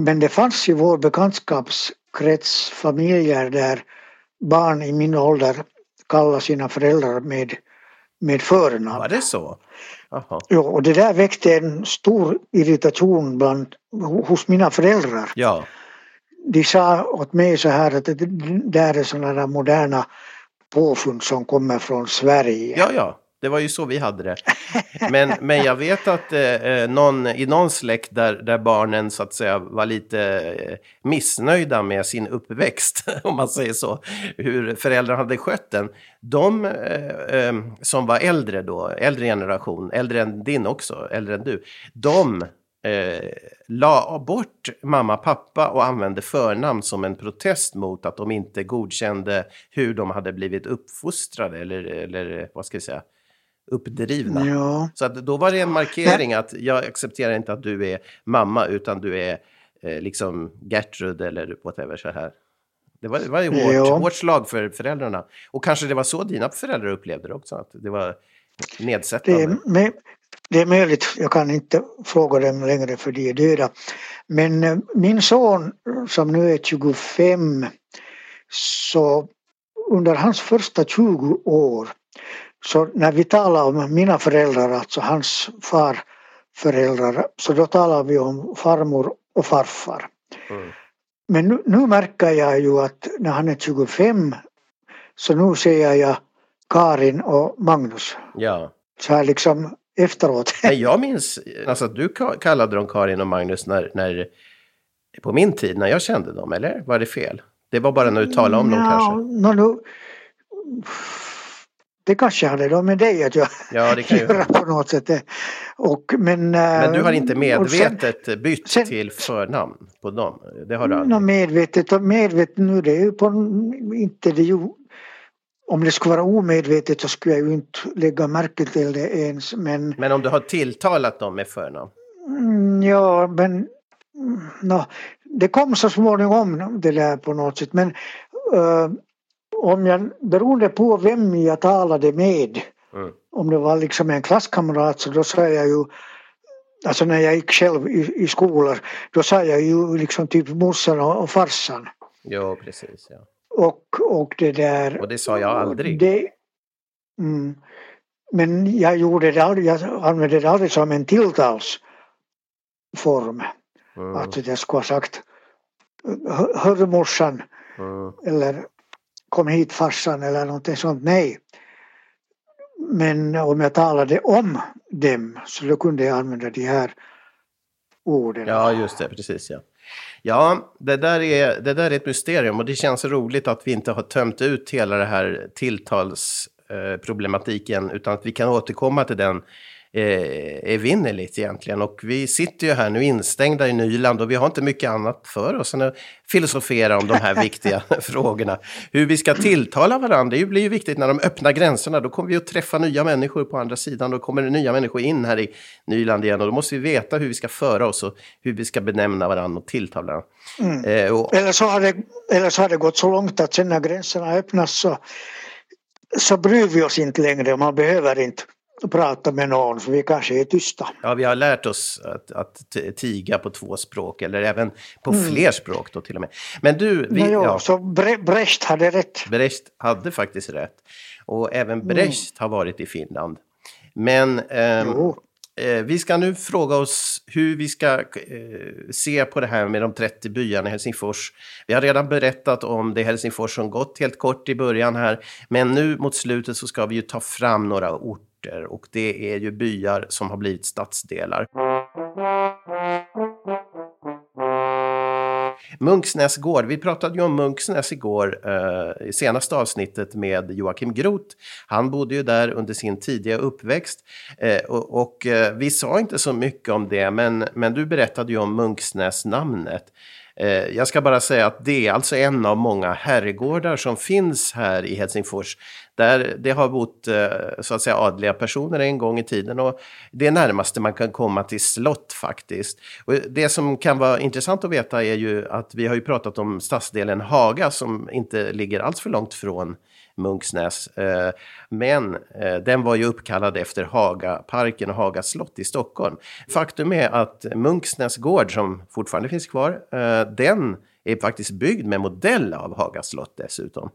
Men det fanns i vår bekantskapskrets familjer där barn i min ålder kallar sina föräldrar med förnamn. Var det så? Aha. Ja, och det där väckte en stor irritation hos mina föräldrar. Ja. De sa åt mig så här att det där är sådana moderna påfund som kommer från Sverige. Ja, ja. Det var ju så vi hade det. Men jag vet att någon släkt där barnen så att säga var lite missnöjda med sin uppväxt, om man säger så, hur föräldrarna hade skött den. De som var äldre då, äldre generation, äldre än din också, äldre än du, de la bort mamma, pappa och använde förnamn som en protest mot att de inte godkände hur de hade blivit uppfostrade eller vad ska jag säga, uppdrivna. Ja. Så att då var det en markering att jag accepterar inte att du är mamma utan du är liksom Gertrud eller whatever så här. Det var ju hårt slag för föräldrarna. Och kanske det var så dina föräldrar upplevde det också, att det var nedsättande. Det är möjligt, jag kan inte fråga dem längre för de är döda. Men min son som nu är 25, så under hans första 20 år, så när vi talar om mina föräldrar, alltså hans far, föräldrar. Så då talar vi om farmor och farfar. Mm. Men nu märker jag ju att när han är 25 så nu ser jag Karin och Magnus. Ja. Så här liksom efteråt. Jag minns alltså, att du kallade dem Karin och Magnus när på min tid när jag kände dem, eller? Var det fel? Det var bara när du talade om dem kanske. Det kanske hade då med dig att jag göra på något sätt. Men du har inte medvetet bytt till förnamn på dem? Det har du medvetet nu, det är ju inte det ju. Om det skulle vara omedvetet så skulle jag ju inte lägga märke till det ens. Men om du har tilltalat dem med förnamn? Det kom så småningom det där på något sätt. Men om jag, beroende på vem jag talade med, om det var liksom en klasskamrat, så då sa jag ju, alltså när jag gick själv i skolor, då sa jag ju liksom typ morsan och farsan. Jo, precis, ja. Och det där... Och det sa jag aldrig. Men jag gjorde det aldrig, jag använde det aldrig som en tilltalsform. Mm. Att jag skulle ha sagt, hör du morsan? Mm. Eller kom hit farsan eller någonting sånt. Nej. Men om jag talade om dem så då kunde jag använda de här orden. Ja, just det. Precis, ja. Ja, det där är ett mysterium och det känns roligt att vi inte har tömt ut hela det här tilltalsproblematiken utan att vi kan återkomma till den evinnerligt egentligen. Och vi sitter ju här nu instängda i Nyland och vi har inte mycket annat för oss än att filosofera om de här viktiga frågorna. Hur vi ska tilltala varandra, det blir ju viktigt när de öppnar gränserna. Då kommer vi att träffa nya människor på andra sidan. Då kommer det nya människor in här i Nyland igen och då måste vi veta hur vi ska föra oss och hur vi ska benämna varandra och tilltala varandra. Mm. Eller så har det gått så långt att sen när gränserna öppnas så bryr vi oss inte längre och man behöver inte prata med någon, för vi kanske är tysta. Ja, vi har lärt oss att tiga på 2 språk, eller även på fler språk då till och med. Men du... Så Brecht hade rätt. Brecht hade faktiskt rätt. Och även Brecht har varit i Finland. Men vi ska nu fråga oss hur vi ska se på det här med de 30 byarna i Helsingfors. Vi har redan berättat om det Helsingfors som gått helt kort i början här. Men nu mot slutet så ska vi ju ta fram några ord. Och det är ju byar som har blivit stadsdelar. Munksnäs gård. Vi pratade ju om Munksnäs igår i senaste avsnittet med Joakim Groth. Han bodde ju där under sin tidiga uppväxt. Och vi sa inte så mycket om det, men du berättade ju om Munksnäs-namnet. Jag ska bara säga att det är alltså en av många herrgårdar som finns här i Helsingfors. Där det har bott så att säga adliga personer en gång i tiden och det är närmaste man kan komma till slott faktiskt. Och det som kan vara intressant att veta är ju att vi har ju pratat om stadsdelen Haga som inte ligger alls för långt från Munksnäs. Men den var ju uppkallad efter Hagaparken och Hagaslott i Stockholm. Faktum är att Munksnäs gård som fortfarande finns kvar, den är faktiskt byggd med modell av Hagaslott dessutom.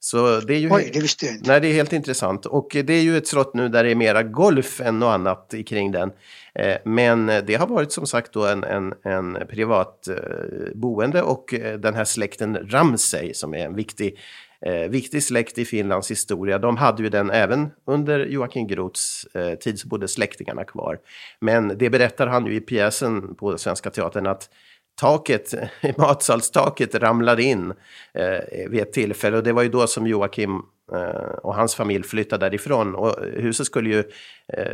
Så det är ju det visste jag inte. Nej, det är helt intressant. Och det är ju ett slott nu där det är mera golf än något annat kring den. Men det har varit som sagt då en privat boende och den här släkten Ramsey som är en viktig släkt i Finlands historia. De hade ju den även under Joakim Groths tid så bodde släktingarna kvar. Men det berättar han ju i pjäsen på Svenska Teatern att matsalstaket ramlade in vid ett tillfälle och det var ju då som Joakim och hans familj flyttade därifrån och huset skulle ju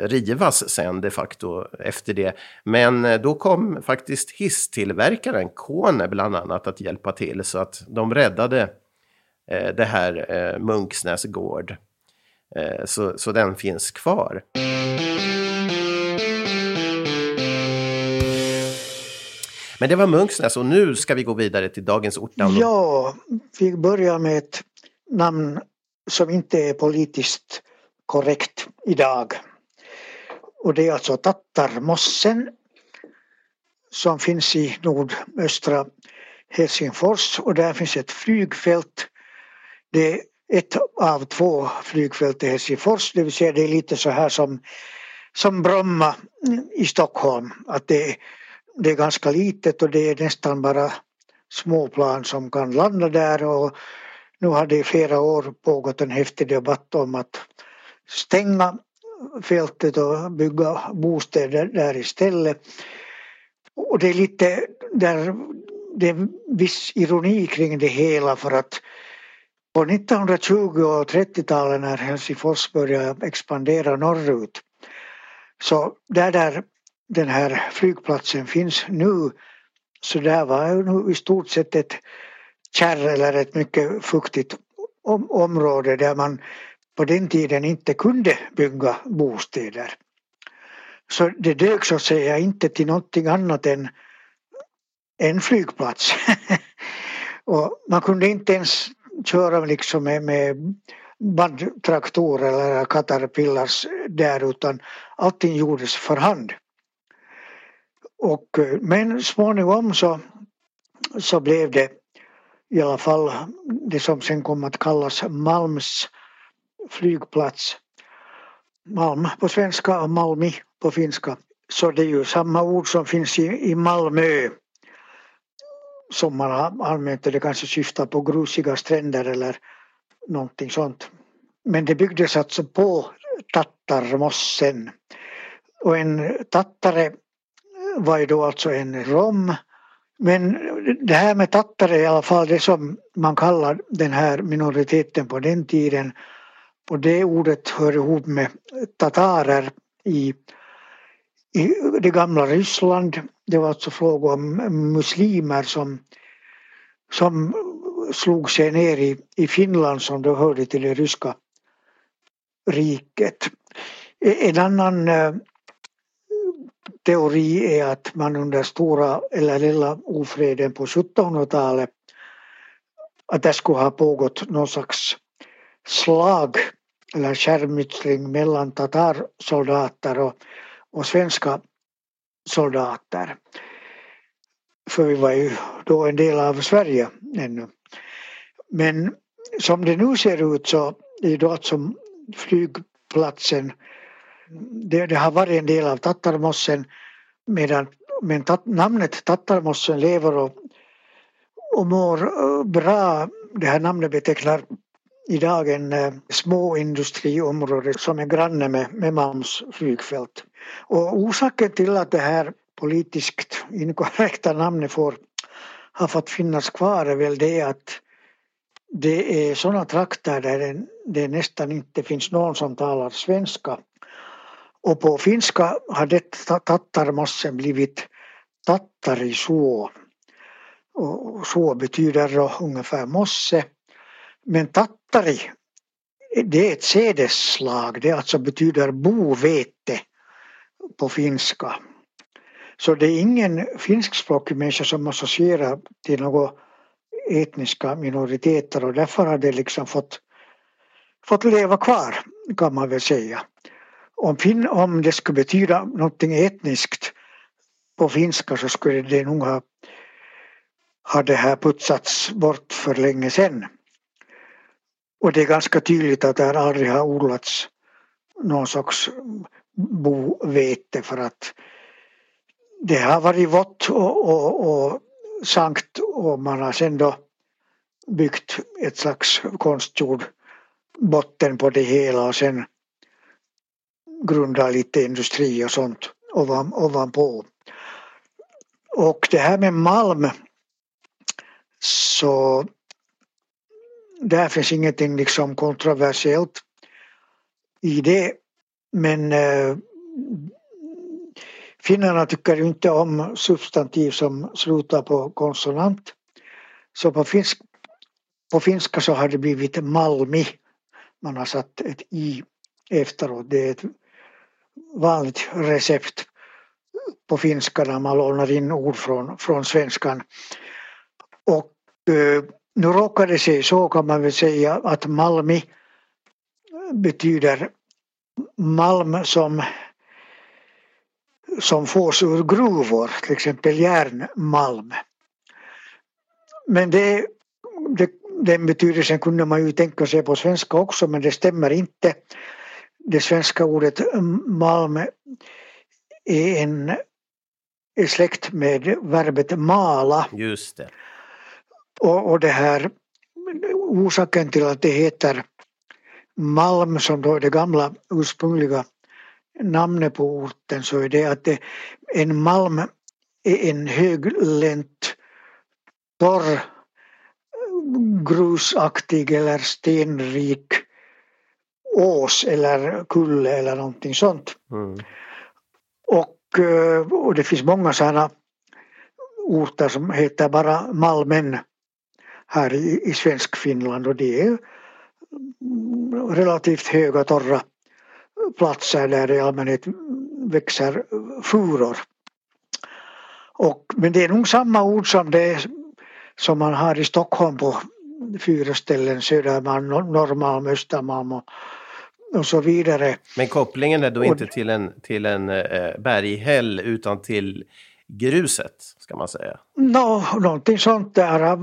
rivas sen de facto efter det. Men då kom faktiskt hisstillverkaren Kone bland annat att hjälpa till så att de räddade det här Munksnäs gård. Så den finns kvar. Men det var Munksnäs och nu ska vi gå vidare till dagens ortnamn. Ja, vi börjar med ett namn som inte är politiskt korrekt idag. Och det är alltså Tattarmossen som finns i nordöstra Helsingfors och där finns ett flygfält. Det är ett av 2 flygfält i Helsingfors, det vill säga det är lite så här som som Bromma i Stockholm, att det är ganska litet och det är nästan bara småplan som kan landa där, och nu har det i flera år pågått en häftig debatt om att stänga fältet och bygga bostäder där istället. Och det är lite där, det är viss ironi kring det hela, för att på 1920- och 30-talen när Helsingfors började expandera norrut, så där den här flygplatsen finns nu, så där var nu i stort sett ett kärr eller ett mycket fuktigt område där man på den tiden inte kunde bygga bostäder. Så det dök så att säga inte till någonting annat än en flygplats. Och man kunde inte ens köra liksom med bandtraktorer eller caterpillars där, utan allting gjordes för hand. Men småningom så blev det i alla fall det som sen kom att kallas Malms flygplats. Malm på svenska och Malmi på finska. Så det är ju samma ord som finns i Malmö, som man har använt, det kanske syftar på grusiga stränder eller någonting sånt. Men det byggdes alltså på Tattarmossen. Och en tattare var ju då alltså en rom. Men det här med tattare, i alla fall det som man kallar den här minoriteten på den tiden, och det ordet hör ihop med tatarer i det gamla Ryssland. Det var alltså fråga om muslimer som slog sig ner i Finland, som då hörde till det ryska riket. En annan teori är att man under stora eller lilla ofreden på 1700-talet, att det skulle ha pågått någon slags slag eller skärmytsling mellan tatarsoldater och svenska soldater. För vi var ju då en del av Sverige ännu. Men som det nu ser ut så är det då att som flygplatsen, det har varit en del av Tattarmossen, men namnet Tattarmossen lever och mår bra. Det här namnet betecknar idag en småindustriområde som är granne med Malms flygfält. Och orsaken till att det här politiskt inkorrekta namnet har fått finnas kvar är väl det att det är sådana trakter där det nästan inte finns någon som talar svenska. Och på finska har detta Tattarmossen blivit Tattarisuo. Och så betyder ungefär mosse. Men tattari, det är ett sädesslag, det alltså betyder bovete på finska. Så det är ingen finskspråkig människa som associerar till några etniska minoriteter, och därför har det liksom fått leva kvar, kan man väl säga. Om det skulle betyda någonting etniskt på finska så skulle det nog ha det här putsats bort för länge sedan. Och det är ganska tydligt att det här aldrig har odlats någon sorts bovete, för att det har varit vått och sankt, och man har sen då byggt ett slags konstgjord botten på det hela och sen grundat lite industri och sånt ovanpå. Och det här med Malm, så där finns ingenting liksom kontroversiellt i det, men finnarna tycker ju inte om substantiv som slutar på konsonant. Så på finska så har det blivit Malmi. Man har satt ett i efteråt. Det är ett vanligt recept på finska när man lånar in ord från svenskan. Och nu råkar det sig så, kan man väl säga, att Malmi betyder malm som fås ur gruvor, till exempel järnmalm. Men den betydelsen kunde man ju tänka sig på svenska också, men det stämmer inte. Det svenska ordet Malmö är är släkt med verbet mala. Just det. Och det här orsaken till att det heter Malm, som då är det gamla ursprungliga namnet på orten, så är det att en malm är en höglänt, torr, grusaktig eller stenrik ås eller kulle eller någonting sånt. Mm. Och det finns många sådana orter som heter bara Malmen här i svensk Finland, och det är relativt höga torra platser där i allmänhet växer furor. Men det är nog samma ord som det som man har i Stockholm på 4 ställen, Södermalm, Norrmalm, Östermalm och så vidare. Men kopplingen är då inte till en berghäll utan till gruset, ska man säga. Någonting sånt där.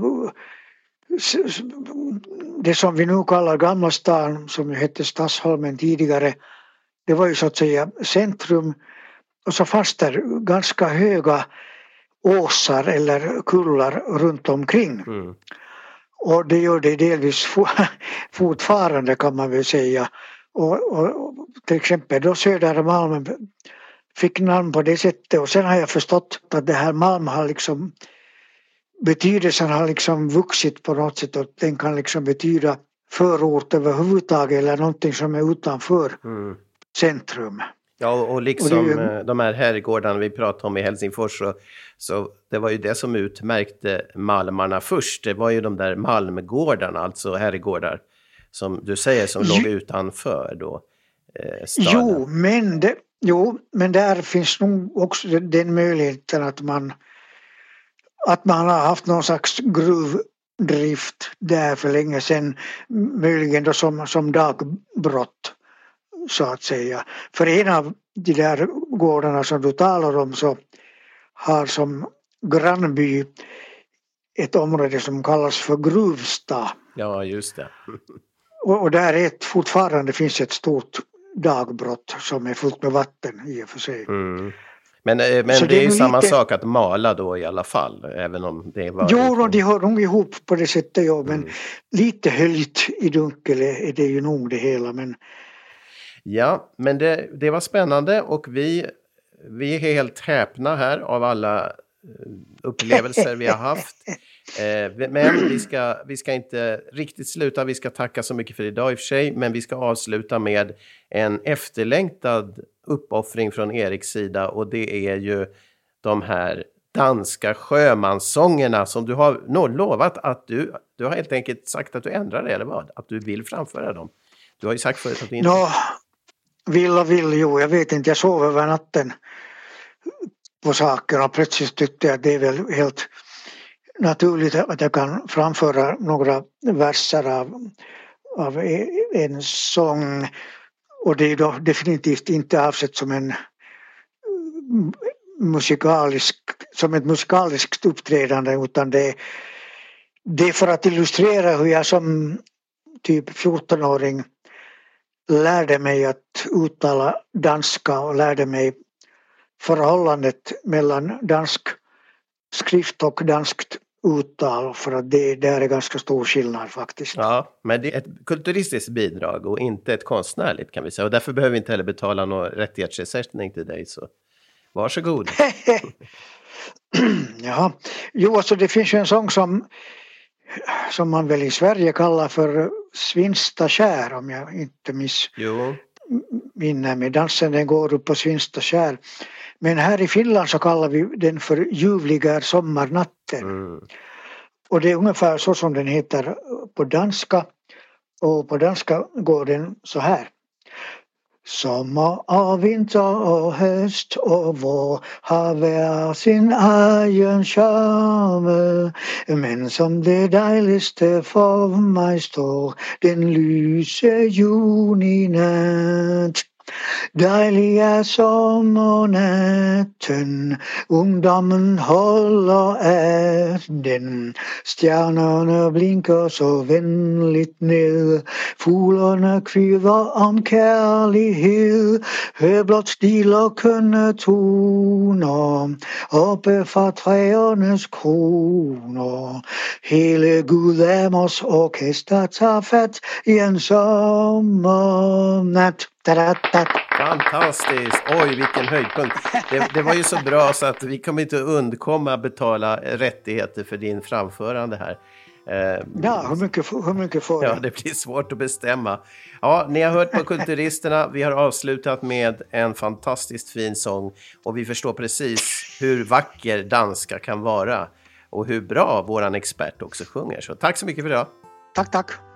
Det som vi nu kallar Gamla stan, som hette Stadsholmen tidigare, det var ju så att säga centrum, och så fanns det ganska höga åsar eller kullar runt omkring. Mm. Och det gör det delvis fortfarande, kan man väl säga. Och till exempel då Södermalm fick namn på det sättet, och sen har jag förstått att det här Malm har liksom betydelsen har liksom vuxit på något sätt, och den kan liksom betyda förort överhuvudtaget eller någonting som är utanför centrum. Ja, och liksom och de här herrgårdarna vi pratade om i Helsingfors, så det var ju det som utmärkte malmarna först. Det var ju de där malmgårdarna, alltså herrgårdar som du säger som låg utanför då staden. Men där finns nog också den möjligheten att man har haft någon slags gruvdrift där för länge sedan, möjligen då som dagbrott, så att säga. För en av de där gårdarna som du talar om, så har som grannby ett område som kallas för Gruvsta. Ja, just det. Och där fortfarande finns ett stort dagbrott som är fullt med vatten i och för sig. Mm. Men det är ju samma sak att mala då i alla fall, även om det var... det hör nog ihop på det sättet, men lite höljt i dunkel är det ju nog det hela, men... Ja, men det var spännande, och vi är helt häpna här av alla upplevelser vi har haft. Men vi ska inte riktigt sluta, vi ska tacka så mycket för idag i och för sig, men vi ska avsluta med en efterlängtad uppoffring från Eriks sida, och det är ju de här danska sjömansångerna som du har lovat att du har helt enkelt sagt att du ändrar det, eller vad? Att du vill framföra dem. Du har ju sagt förut att du inte... jag vet inte, jag sov över natten på saken och plötsligt tyckte jag att det är väl helt naturligt att jag kan framföra några verser av en sång, och det är då definitivt inte avsett som ett musikaliskt uppträdande, utan det är för att illustrera hur jag som typ 14-åring lärde mig att uttala danska och lärde mig förhållandet mellan dansk skrift och danskt uttal, för att det där är ganska stor skillnad faktiskt. Ja, men det är ett kulturistiskt bidrag och inte ett konstnärligt, kan vi säga, och därför behöver vi inte heller betala någon rättighetsersättning till dig, så varsågod. Jaha. Alltså det finns ju en sång som man väl i Sverige kallar för Svinsta kär, om jag inte missminner mig. Dansen den går upp på Svinsta kär. Men här i Finland så kallar vi den för Ljuvliga sommarnatten. Mm. Och det är ungefär så som den heter på danska. Och på danska går den så här. Sommar och vinter och höst och vår har var sin egen charme. Men som det dejligaste för mig står den lyse juninatt. Dejliga sommernätten, ungdomen håller äden. Stjärnorna blinkar så vänligt ner, fåglarna kvivar om kärlighet. Hör blott stilla kunna toner uppe från trädens kronor. Hele Gudämers orkester tar fatt i en sommarnatt. Fantastiskt, oj vilken höjdpunkt. Det var ju så bra så att vi kommer inte undkomma att betala rättigheter för din framförande här. Ja, hur mycket får jag? Ja, det blir svårt att bestämma. Ja, ni har hört på Kulturisterna. Vi har avslutat med en fantastiskt fin sång. Och vi förstår precis hur vacker danska kan vara. Och hur bra våran expert också sjunger. Så tack så mycket för det. Tack.